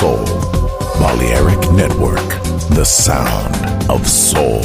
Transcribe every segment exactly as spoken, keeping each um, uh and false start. soul. Balearic Network, the sound of soul.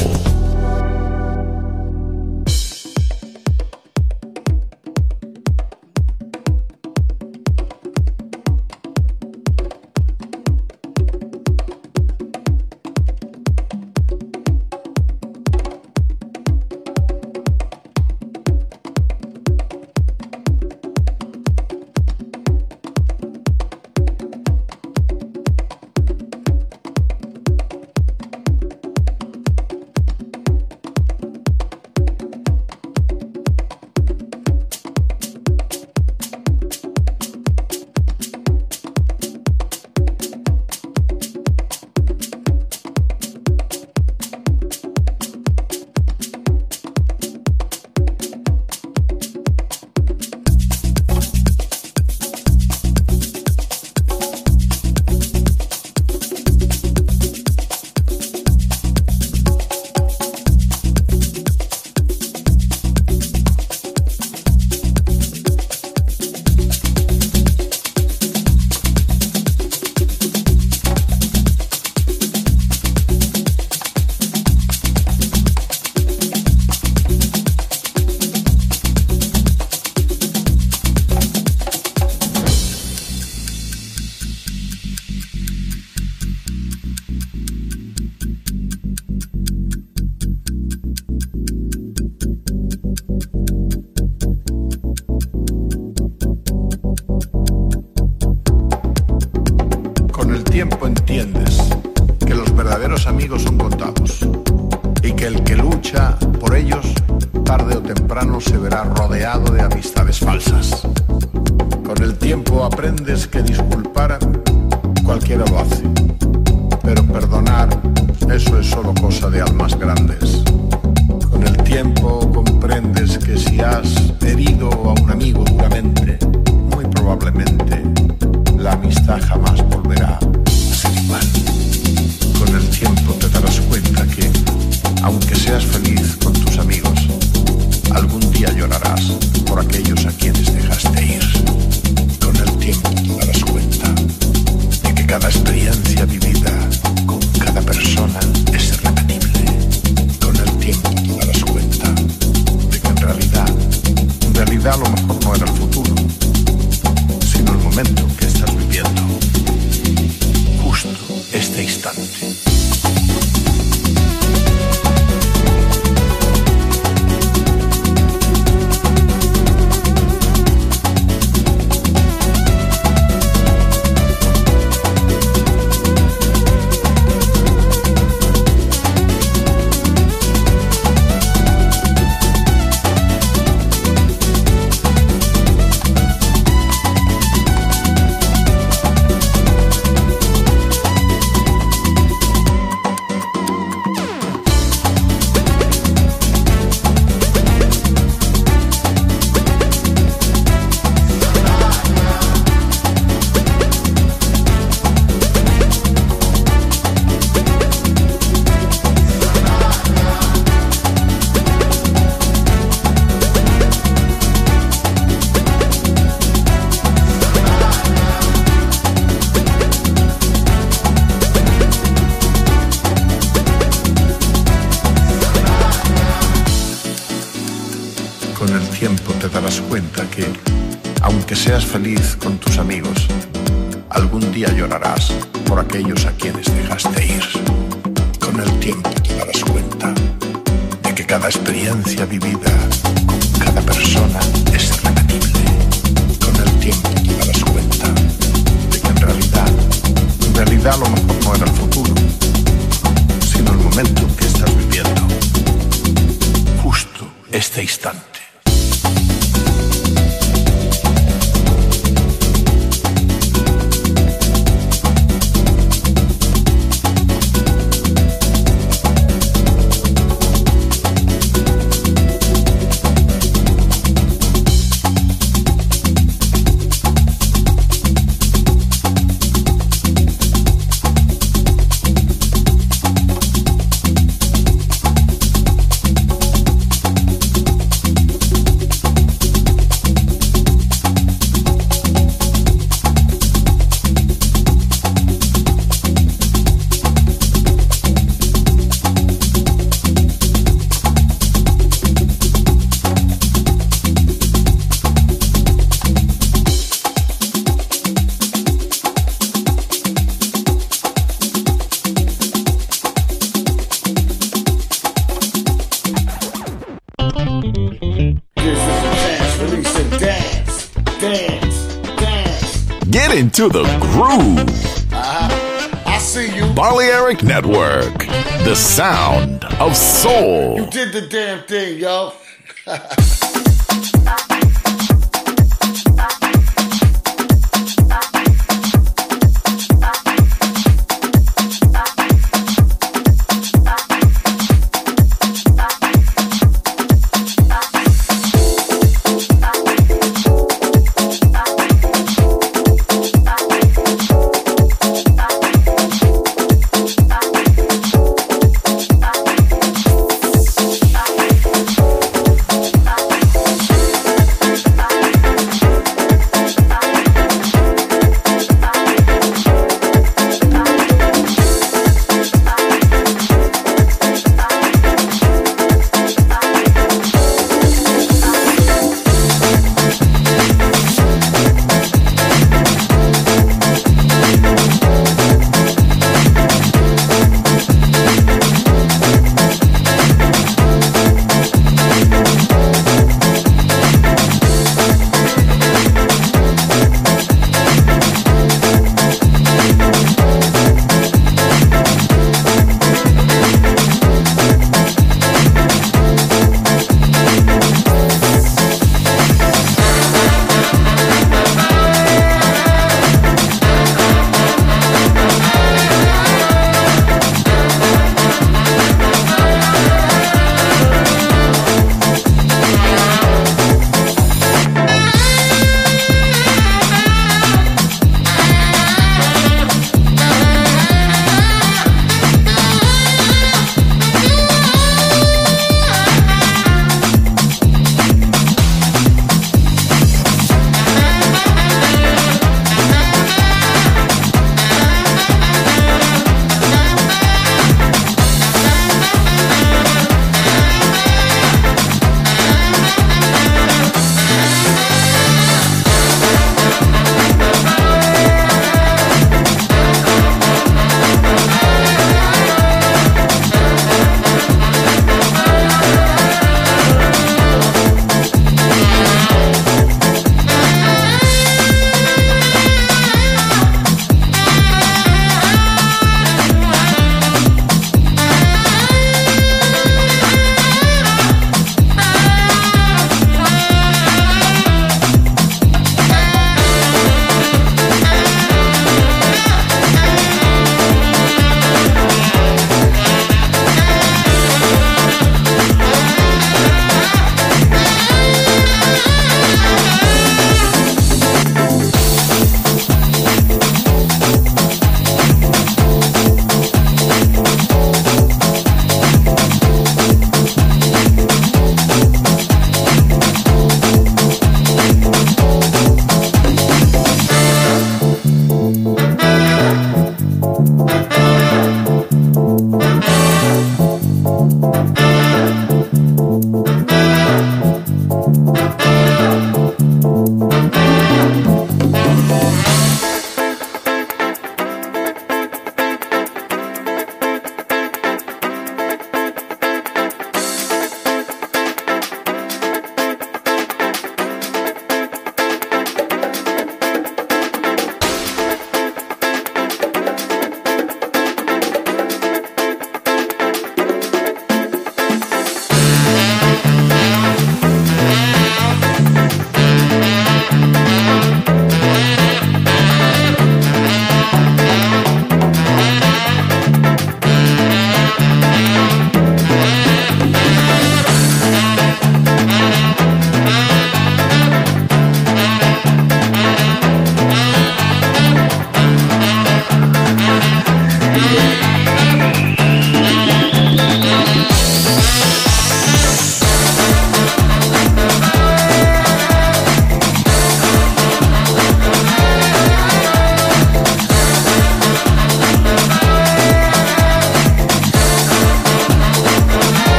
Get into the groove. Uh-huh. I see you. Balearic Network, the sound of soul. You did the damn thing, yo.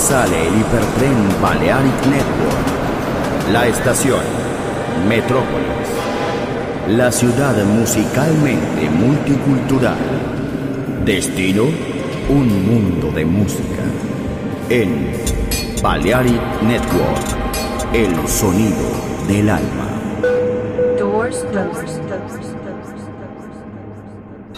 Sale el hipertren Balearic Network. La estación Metrópolis. La ciudad musicalmente multicultural. Destino, un mundo de música. En Balearic Network. El sonido del alma. Doors closed.